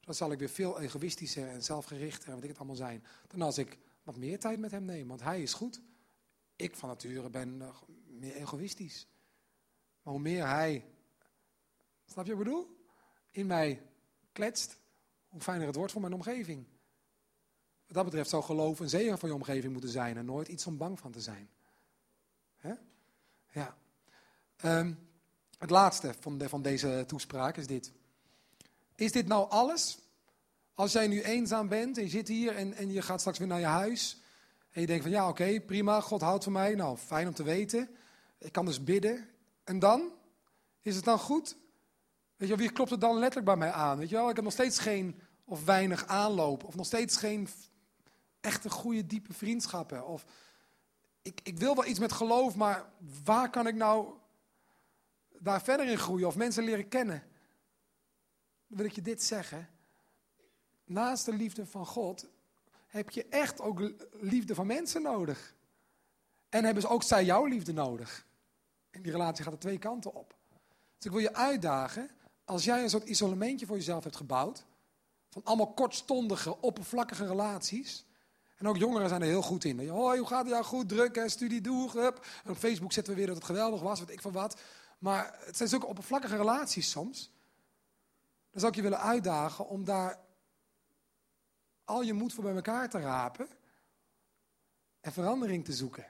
dan zal ik weer veel egoïstischer en zelfgerichter en wat ik het allemaal zijn, dan als ik wat meer tijd met hem neem. Want hij is goed. Ik van nature ben meer egoïstisch. Maar hoe meer hij, snap je wat ik bedoel? In mij kletst, hoe fijner het wordt voor mijn omgeving. Wat dat betreft zou geloof een zegen voor je omgeving moeten zijn en nooit iets om bang van te zijn. Hè? Ja. Um, het laatste van, de, van deze toespraak is dit. Is dit nou alles? Als jij nu eenzaam bent en je zit hier en, en je gaat straks weer naar je huis. En je denkt van ja, oké, okay, prima, God houdt van mij. Nou, fijn om te weten. Ik kan dus bidden. En dan? Is het dan goed? Weet je, wie klopt het dan letterlijk bij mij aan? Weet je wel, ik heb nog steeds geen of weinig aanloop. Of nog steeds geen echte goede diepe vriendschappen. Of ik, ik wil wel iets met geloof, maar waar kan ik nou daar verder in groeien? Of mensen leren kennen? Dan wil ik je dit zeggen. Naast de liefde van God heb je echt ook liefde van mensen nodig. En hebben ze ook zij jouw liefde nodig. En die relatie gaat er twee kanten op. Dus ik wil je uitdagen, als jij een soort isolementje voor jezelf hebt gebouwd, van allemaal kortstondige, oppervlakkige relaties. En ook jongeren zijn er heel goed in. Hoi, hoe gaat het jou? Goed, druk, hè? Studie, doe. Hup. En op Facebook zetten we weer dat het geweldig was, wat ik van wat. Maar het zijn zulke oppervlakkige relaties soms. Dan zou ik je willen uitdagen om daar al je moed voor bij elkaar te rapen en verandering te zoeken.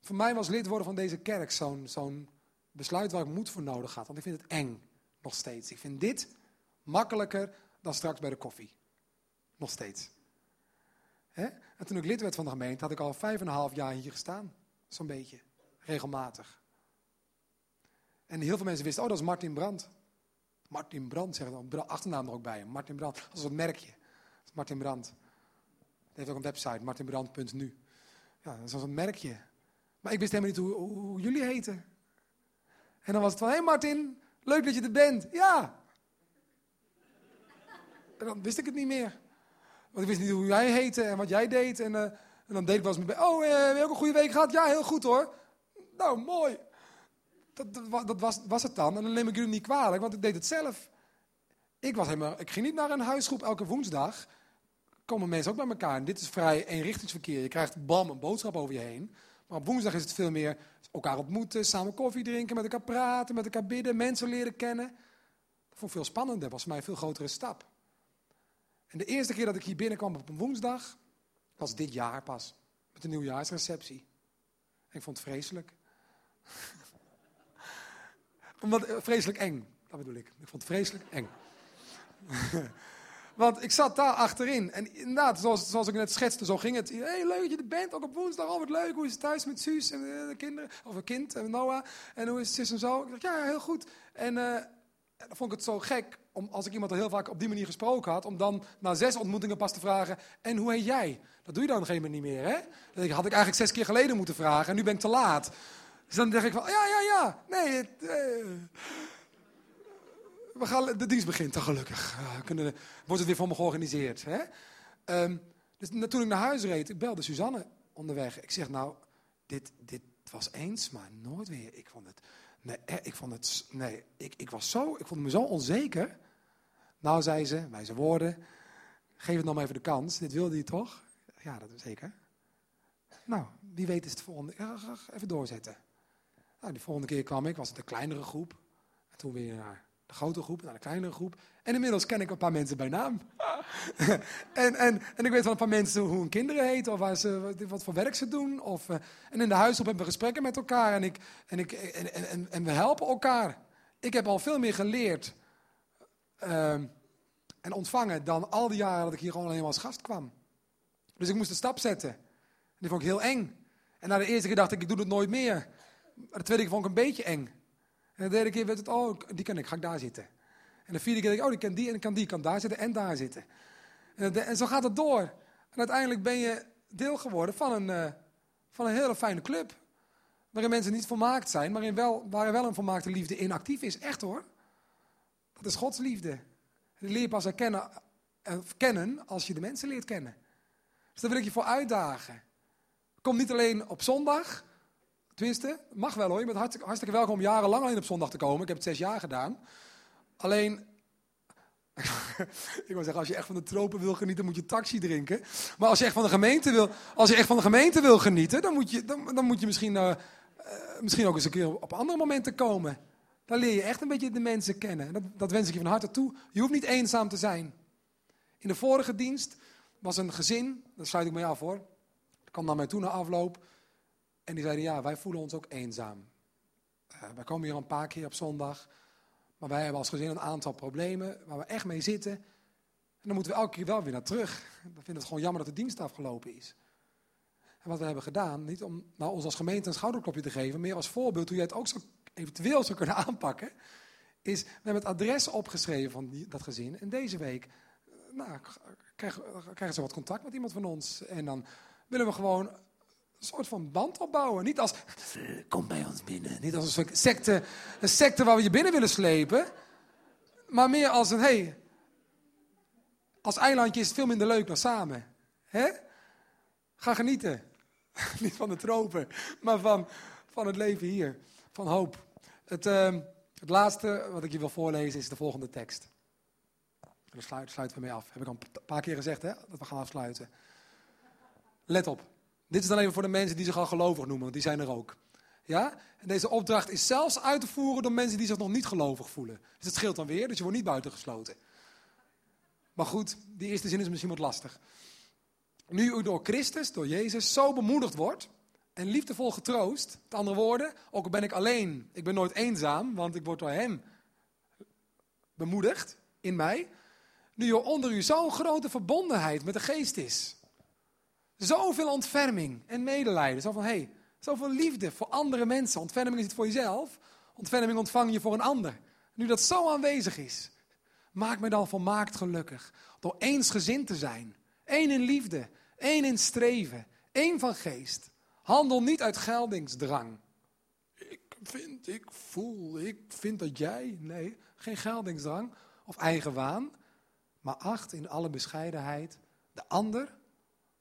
Voor mij was lid worden van deze kerk zo'n, zo'n besluit waar ik moed voor nodig had. Want ik vind het eng, nog steeds. Ik vind dit makkelijker dan straks bij de koffie. Nog steeds. Hè? En toen ik lid werd van de gemeente, had ik al vijf en een half jaar hier gestaan. Zo'n beetje. Regelmatig. En heel veel mensen wisten, oh, dat is Martin Brandt. Martin Brandt, zeg ik dan. Achternaam er ook bij hem. Martin Brandt. Dat is dat merkje. Dat is Martin Brandt. Dat heeft ook een website, martin brandt punt n u. Ja, dat is zo'n merkje. Maar ik wist helemaal niet hoe, hoe, hoe jullie heten. En dan was het van, hé hey Martin, leuk dat je er bent. Ja. En dan wist ik het niet meer. Want ik wist niet hoe jij heette en wat jij deed. En, uh, en dan deed ik wel eens mee. Oh, uh, heb je ook een goede week gehad? Ja, heel goed hoor. Nou, mooi. Dat, dat, dat was, was het dan. En dan neem ik jullie niet kwalijk, want ik deed het zelf. Ik, was helemaal, ik ging niet naar een huisgroep elke woensdag. Komen mensen ook bij elkaar. En dit is vrij eenrichtingsverkeer. Je krijgt bam, een boodschap over je heen. Maar op woensdag is het veel meer elkaar ontmoeten, samen koffie drinken, met elkaar praten, met elkaar bidden, mensen leren kennen. Dat vond ik veel spannender. Dat was voor mij een veel grotere stap. En de eerste keer dat ik hier binnenkwam op een woensdag, was dit jaar pas. Met een nieuwjaarsreceptie. En ik vond het vreselijk. Omdat, vreselijk eng, dat bedoel ik. Ik vond het vreselijk eng. Want ik zat daar achterin. En inderdaad, zoals, zoals ik net schetste, zo ging het. Hé, hey, leuk dat je er bent, ook op woensdag. Oh, wat leuk, hoe is het thuis met Suus en de kinderen? Of een kind, en Noah. En hoe is het zus en zo? Ik dacht, ja, heel goed. En uh, dan vond ik het zo gek, om, als ik iemand al heel vaak op die manier gesproken had, om dan na zes ontmoetingen pas te vragen, en hoe heet jij? Dat doe je dan op een gegeven moment niet meer, hè? Dat had ik eigenlijk zes keer geleden moeten vragen, en nu ben ik te laat. Dus dan dacht ik van, ja, ja, ja, nee, het, eh. We gaan, de dienst begint dan gelukkig. Kunnen, wordt het weer voor me georganiseerd. Hè? Um, dus na, toen ik naar huis reed, ik belde Susanne onderweg. Ik zeg, nou, dit, dit was eens, maar nooit weer. Ik vond het, nee, ik, vond het, nee, ik, ik, was zo, ik vond me zo onzeker. Nou, zei ze, wijze woorden, geef het nou maar even de kans. Dit wilde je toch? Ja, dat zeker. Nou, wie weet is het volgende. Ja, even doorzetten. Nou, de volgende keer kwam ik, was het een kleinere groep. En toen weer naar de grote groep, naar de kleinere groep. En inmiddels ken ik een paar mensen bij naam. en, en, en ik weet van een paar mensen hoe hun kinderen heten, of waar ze, wat voor werk ze doen. Of, uh, en in de huishulp hebben we gesprekken met elkaar en, ik, en, ik, en, en, en, en we helpen elkaar. Ik heb al veel meer geleerd uh, en ontvangen dan al die jaren dat ik hier gewoon alleen maar als gast kwam. Dus ik moest een stap zetten. Die vond ik heel eng. En na de eerste keer dacht ik, ik doe het nooit meer. Maar de tweede keer vond ik een beetje eng. En de derde keer werd het, oh, die ken ik, ga ik daar zitten. En de vierde keer dacht ik, oh, die ken die en kan die, kan daar zitten en daar zitten. En, de, en zo gaat het door. En uiteindelijk ben je deel geworden van een, uh, van een hele fijne club. Waarin mensen niet volmaakt zijn, maar in wel, waar er wel een volmaakte liefde in actief is. Echt hoor. Dat is Gods liefde. Die leer je pas herkennen, kennen als je de mensen leert kennen. Dus daar wil ik je voor uitdagen. Kom niet alleen op zondag. Tenminste, mag wel hoor. Je bent hartstikke, hartstikke welkom om jarenlang alleen op zondag te komen. Ik heb het zes jaar gedaan. Alleen, ik wil zeggen, als je echt van de tropen wil genieten, moet je taxi drinken. Maar als je echt van de gemeente wil, als je echt van de gemeente wil genieten, dan moet je, dan, dan moet je misschien, uh, uh, misschien ook eens een keer op andere momenten komen. Dan leer je echt een beetje de mensen kennen. Dat, dat wens ik je van harte toe. Je hoeft niet eenzaam te zijn. In de vorige dienst was een gezin, daar sluit ik mee af hoor. Dat kwam naar mij toe na afloop. En die zeiden, ja, wij voelen ons ook eenzaam. Uh, wij komen hier een paar keer op zondag. Maar wij hebben als gezin een aantal problemen waar we echt mee zitten. En dan moeten we elke keer wel weer naar terug. Dan vinden we het gewoon jammer dat de dienst afgelopen is. En wat we hebben gedaan, niet om nou, ons als gemeente een schouderklopje te geven, meer als voorbeeld hoe jij het ook zo, eventueel zou kunnen aanpakken, is, we hebben het adres opgeschreven van die, dat gezin. En deze week nou, krijgen, krijgen ze wat contact met iemand van ons. En dan willen we gewoon een soort van band opbouwen. Niet als, kom bij ons binnen. Niet als een soort secte, een secte waar we je binnen willen slepen. Maar meer als een, hé, hey, als eilandje is het veel minder leuk dan samen. Hè? Ga genieten. Niet van de tropen, maar van, van het leven hier. Van hoop. Het, uh, het laatste wat ik je wil voorlezen is de volgende tekst. Daar sluiten sluit we mee af. Heb ik al een paar keer gezegd, hè, dat we gaan afsluiten. Let op. Dit is dan even voor de mensen die zich al gelovig noemen, want die zijn er ook. Ja? En deze opdracht is zelfs uit te voeren door mensen die zich nog niet gelovig voelen. Dus dat scheelt dan weer, dus je wordt niet buitengesloten. Maar goed, die eerste zin is misschien wat lastig. Nu u door Christus, door Jezus, zo bemoedigd wordt en liefdevol getroost. Met andere woorden, ook al ben ik alleen, ik ben nooit eenzaam, want ik word door hem bemoedigd in mij. Nu er onder u zo'n grote verbondenheid met de geest is. Zoveel ontferming en medelijden. Zo van, hé, hey, zoveel liefde voor andere mensen. Ontferming is het voor jezelf. Ontferming ontvang je voor een ander. Nu dat zo aanwezig is, maak mij dan volmaakt gelukkig. Door eensgezind te zijn. Eén in liefde. Één in streven. Één van geest. Handel niet uit geldingsdrang. Ik vind, ik voel, ik vind dat jij... Nee, geen geldingsdrang of eigenwaan. Maar acht in alle bescheidenheid de ander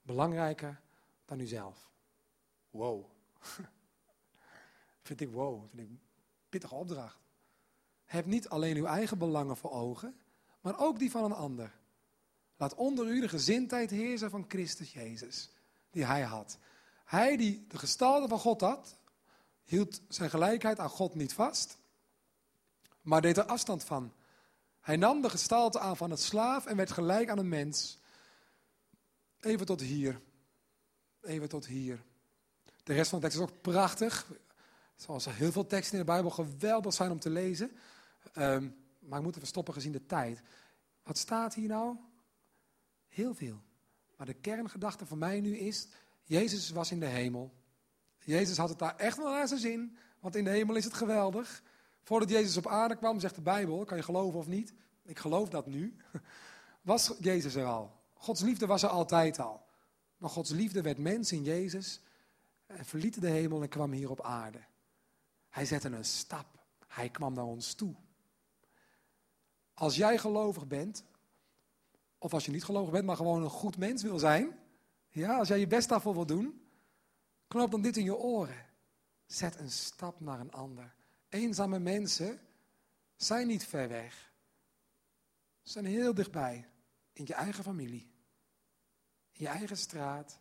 belangrijker dan uzelf. Wow. Vind ik wow. Vind ik een pittige opdracht. Heb niet alleen uw eigen belangen voor ogen, maar ook die van een ander. Laat onder u de gezindheid heersen van Christus Jezus, die hij had. Hij die de gestalte van God had, hield zijn gelijkheid aan God niet vast, maar deed er afstand van. Hij nam de gestalte aan van het slaaf en werd gelijk aan een mens. Even tot hier. Even tot hier. De rest van de tekst is ook prachtig. Zoals er heel veel teksten in de Bijbel geweldig zijn om te lezen. Um, maar ik moet even stoppen gezien de tijd. Wat staat hier nou? Heel veel. Maar de kerngedachte voor mij nu is, Jezus was in de hemel. Jezus had het daar echt wel naar zijn zin. Want in de hemel is het geweldig. Voordat Jezus op aarde kwam, zegt de Bijbel, kan je geloven of niet? Ik geloof dat nu. Was Jezus er al? Gods liefde was er altijd al. Maar Gods liefde werd mens in Jezus en verliet de hemel en kwam hier op aarde. Hij zette een stap. Hij kwam naar ons toe. Als jij gelovig bent, of als je niet gelovig bent, maar gewoon een goed mens wil zijn, ja, als jij je best daarvoor wil doen, knoop dan dit in je oren. Zet een stap naar een ander. Eenzame mensen zijn niet ver weg. Ze zijn heel dichtbij. In je eigen familie. In je eigen straat.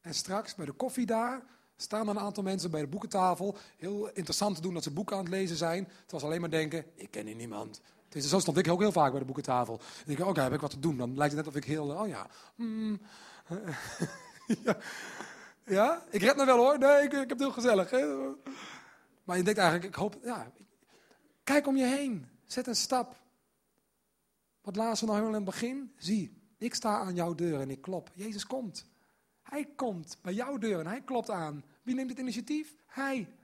En straks bij de koffie daar Staan er een aantal mensen bij de boekentafel. Heel interessant te doen dat ze boeken aan het lezen zijn. Terwijl ze alleen maar denken, ik ken hier niemand. Dus zo stond ik ook heel vaak bij de boekentafel. Dan denk ik, oké, okay, heb ik wat te doen? Dan lijkt het net of ik heel, oh ja. Mm. ja. ja, ik red me wel hoor. Nee, ik, ik heb het heel gezellig. Hè? Maar je denkt eigenlijk, ik hoop, ja. Kijk om je heen. Zet een stap. Wat lazen we nou helemaal in het begin? Zie, ik sta aan jouw deur en ik klop. Jezus komt. Hij komt bij jouw deur en hij klopt aan. Wie neemt het initiatief? Hij.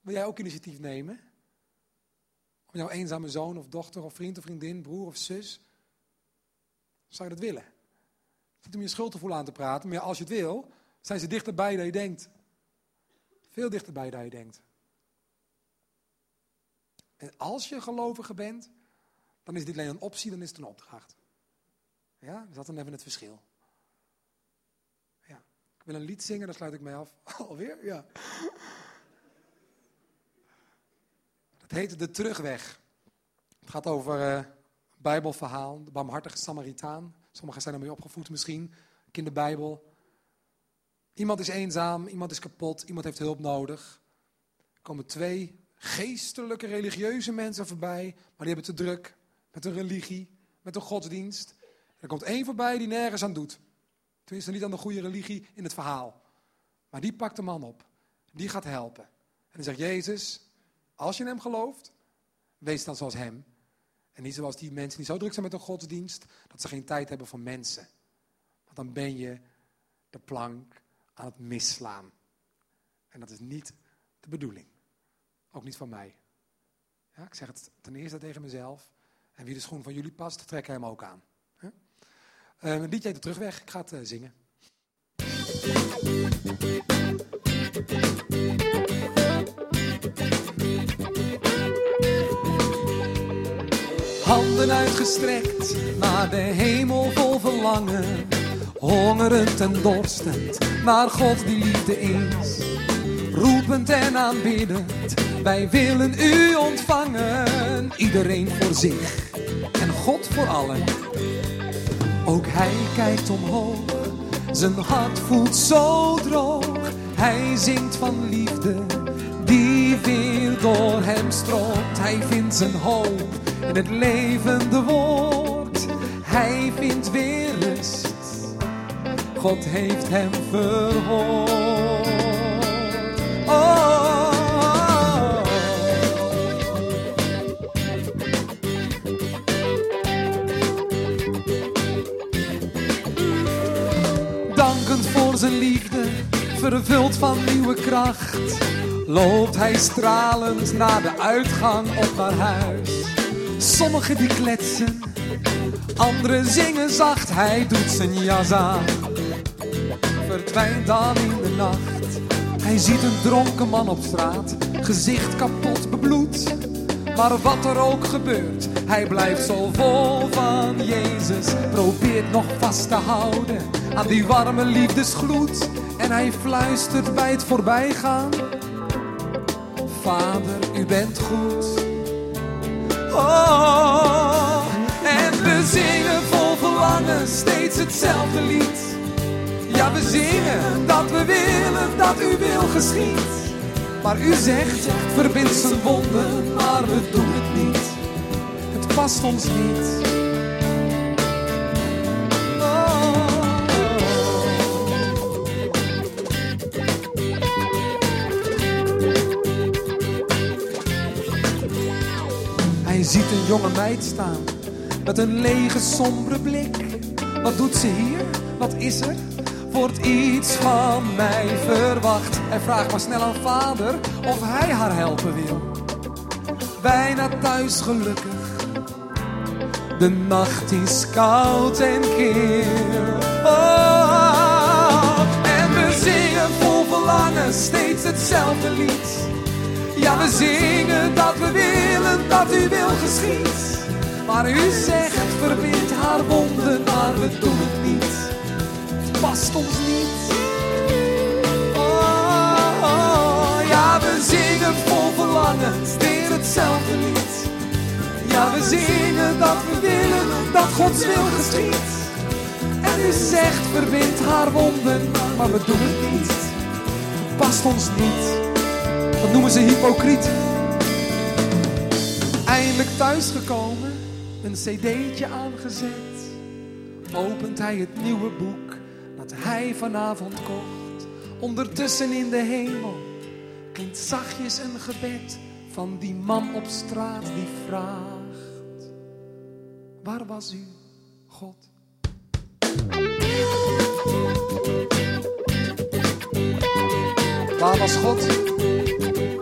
Wil jij ook initiatief nemen? Om jouw eenzame zoon of dochter of vriend of vriendin, broer of zus. Zou je dat willen? Niet om je schuldgevoel aan te praten, maar als je het wil, zijn ze dichterbij dan je denkt. Veel dichterbij dan je denkt. En als je gelovige bent, dan is dit alleen een optie, dan is het een opdracht. Ja, dus dat dan even het verschil. Ja. Ik wil een lied zingen, daar sluit ik mij af. Alweer? Ja. Het heet De Terugweg. Het gaat over uh, een bijbelverhaal, de barmhartige Samaritaan. Sommigen zijn ermee opgevoed misschien, kinderbijbel. Iemand is eenzaam, iemand is kapot, iemand heeft hulp nodig. Er komen twee geestelijke religieuze mensen voorbij, maar die hebben te druk met hun religie, met hun godsdienst. Er komt één voorbij die nergens aan doet. Tenminste niet aan de goede religie in het verhaal. Maar die pakt de man op, die gaat helpen. En dan zegt Jezus... Als je in hem gelooft, wees dan zoals hem. En niet zoals die mensen die zo druk zijn met hun godsdienst, dat ze geen tijd hebben voor mensen. Want dan ben je de plank aan het misslaan. En dat is niet de bedoeling. Ook niet van mij. Ja, ik zeg het ten eerste tegen mezelf. En wie de schoen van jullie past, trek hem ook aan. Huh? Uh, een liedje heet De Terugweg. Ik ga het uh, zingen. Handen uitgestrekt, naar de hemel vol verlangen. Hongerend en dorstend, naar God die liefde is. Roepend en aanbiddend, wij willen u ontvangen. Iedereen voor zich, en God voor allen. Ook hij kijkt omhoog, zijn hart voelt zo droog. Hij zingt van liefde, die weer door hem stroomt. Hij vindt zijn hoop. In het levende woord, hij vindt weer rust. God heeft hem verhoord. Oh, oh, oh. Dankend voor zijn liefde, vervuld van nieuwe kracht, loopt hij stralend naar de uitgang op naar huis. Sommigen die kletsen, anderen zingen zacht. Hij doet zijn jas aan, verdwijnt dan in de nacht. Hij ziet een dronken man op straat, gezicht kapot bebloed. Maar wat er ook gebeurt, hij blijft zo vol van Jezus. Probeert nog vast te houden aan die warme liefdesgloed. En hij fluistert bij het voorbijgaan: Vader, u bent goed. Oh, en we zingen vol verlangen, steeds hetzelfde lied. Ja, we zingen dat we willen, dat u wil geschiet. Maar u zegt, verbind zijn wonden, maar we doen het niet. Het past ons niet. Je ziet een jonge meid staan, met een lege, sombere blik. Wat doet ze hier? Wat is er? Wordt iets van mij verwacht? Hij vraagt maar snel aan vader of hij haar helpen wil. Bijna thuis gelukkig. De nacht is koud en kil. Oh, en we zingen vol verlangen, steeds hetzelfde lied. Ja, we zingen dat we willen, dat u wil geschiet. Maar u zegt, verbind haar wonden, maar we doen het niet. Het past ons niet. Oh, oh, ja, we zingen vol verlangen, steeds hetzelfde lied. Ja, we zingen dat we willen, dat Gods wil geschiet. En u zegt, verbind haar wonden, maar we doen het niet. past ons niet. Dat noemen ze hypocriet. Eindelijk thuisgekomen, een cd'tje aangezet. Opent hij het nieuwe boek dat hij vanavond kocht. Ondertussen in de hemel klinkt zachtjes een gebed van die man op straat die vraagt: waar was u, God? Waar was God? Hier,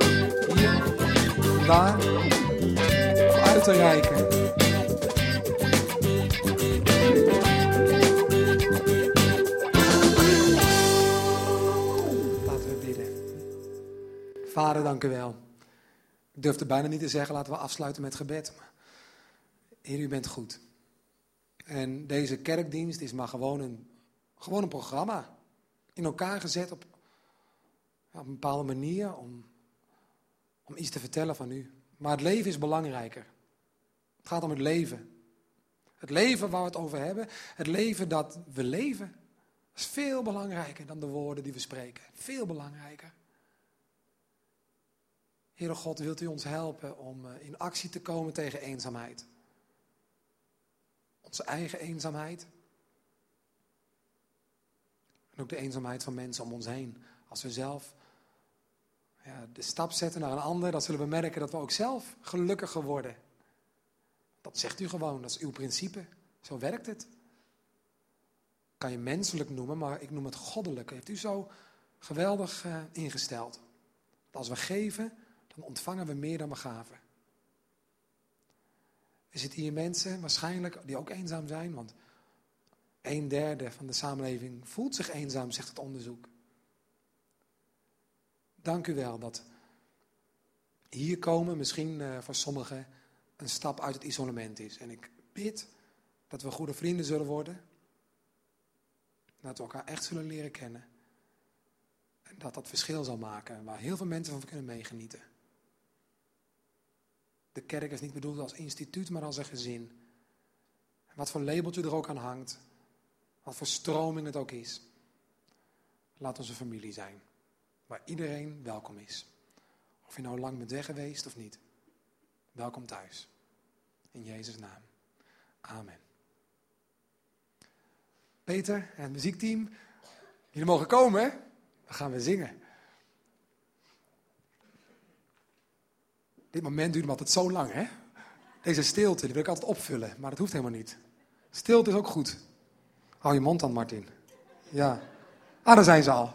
daar, uit te reiken. Laten we bidden. Vader, dank u wel. Ik durfde bijna niet te zeggen, laten we afsluiten met gebed. Maar Heer, u bent goed. En deze kerkdienst is maar gewoon een, gewoon een programma. In elkaar gezet op... op een bepaalde manier om, om iets te vertellen van u. Maar het leven is belangrijker. Het gaat om het leven. Het leven waar we het over hebben. Het leven dat we leven. Is veel belangrijker dan de woorden die we spreken. Veel belangrijker. Heere God, wilt u ons helpen om in actie te komen tegen eenzaamheid. Onze eigen eenzaamheid. En ook de eenzaamheid van mensen om ons heen. Als we zelf... Ja, de stap zetten naar een ander, dan zullen we merken dat we ook zelf gelukkiger worden. Dat zegt u gewoon, dat is uw principe. Zo werkt het. Kan je menselijk noemen, maar ik noem het goddelijk. Heeft u zo geweldig uh, ingesteld. Dat als we geven, dan ontvangen we meer dan we gaven. Er zitten hier mensen waarschijnlijk die ook eenzaam zijn, want een derde van de samenleving voelt zich eenzaam, zegt het onderzoek. Dank u wel dat hier komen misschien uh, voor sommigen een stap uit het isolement is. En ik bid dat we goede vrienden zullen worden. Dat we elkaar echt zullen leren kennen. En dat dat verschil zal maken waar heel veel mensen van kunnen meegenieten. De kerk is niet bedoeld als instituut, maar als een gezin. En wat voor labeltje er ook aan hangt. Wat voor stroming het ook is. Laat onze familie zijn. Waar iedereen welkom is. Of je nou lang bent weg geweest of niet. Welkom thuis. In Jezus' naam. Amen. Peter en het muziekteam. Jullie mogen komen, hè? Dan gaan we zingen. Dit moment duurt me altijd zo lang, hè? Deze stilte, die wil ik altijd opvullen. Maar dat hoeft helemaal niet. Stilte is ook goed. Hou je mond dan, Martin. Ja. Ah, daar zijn ze al.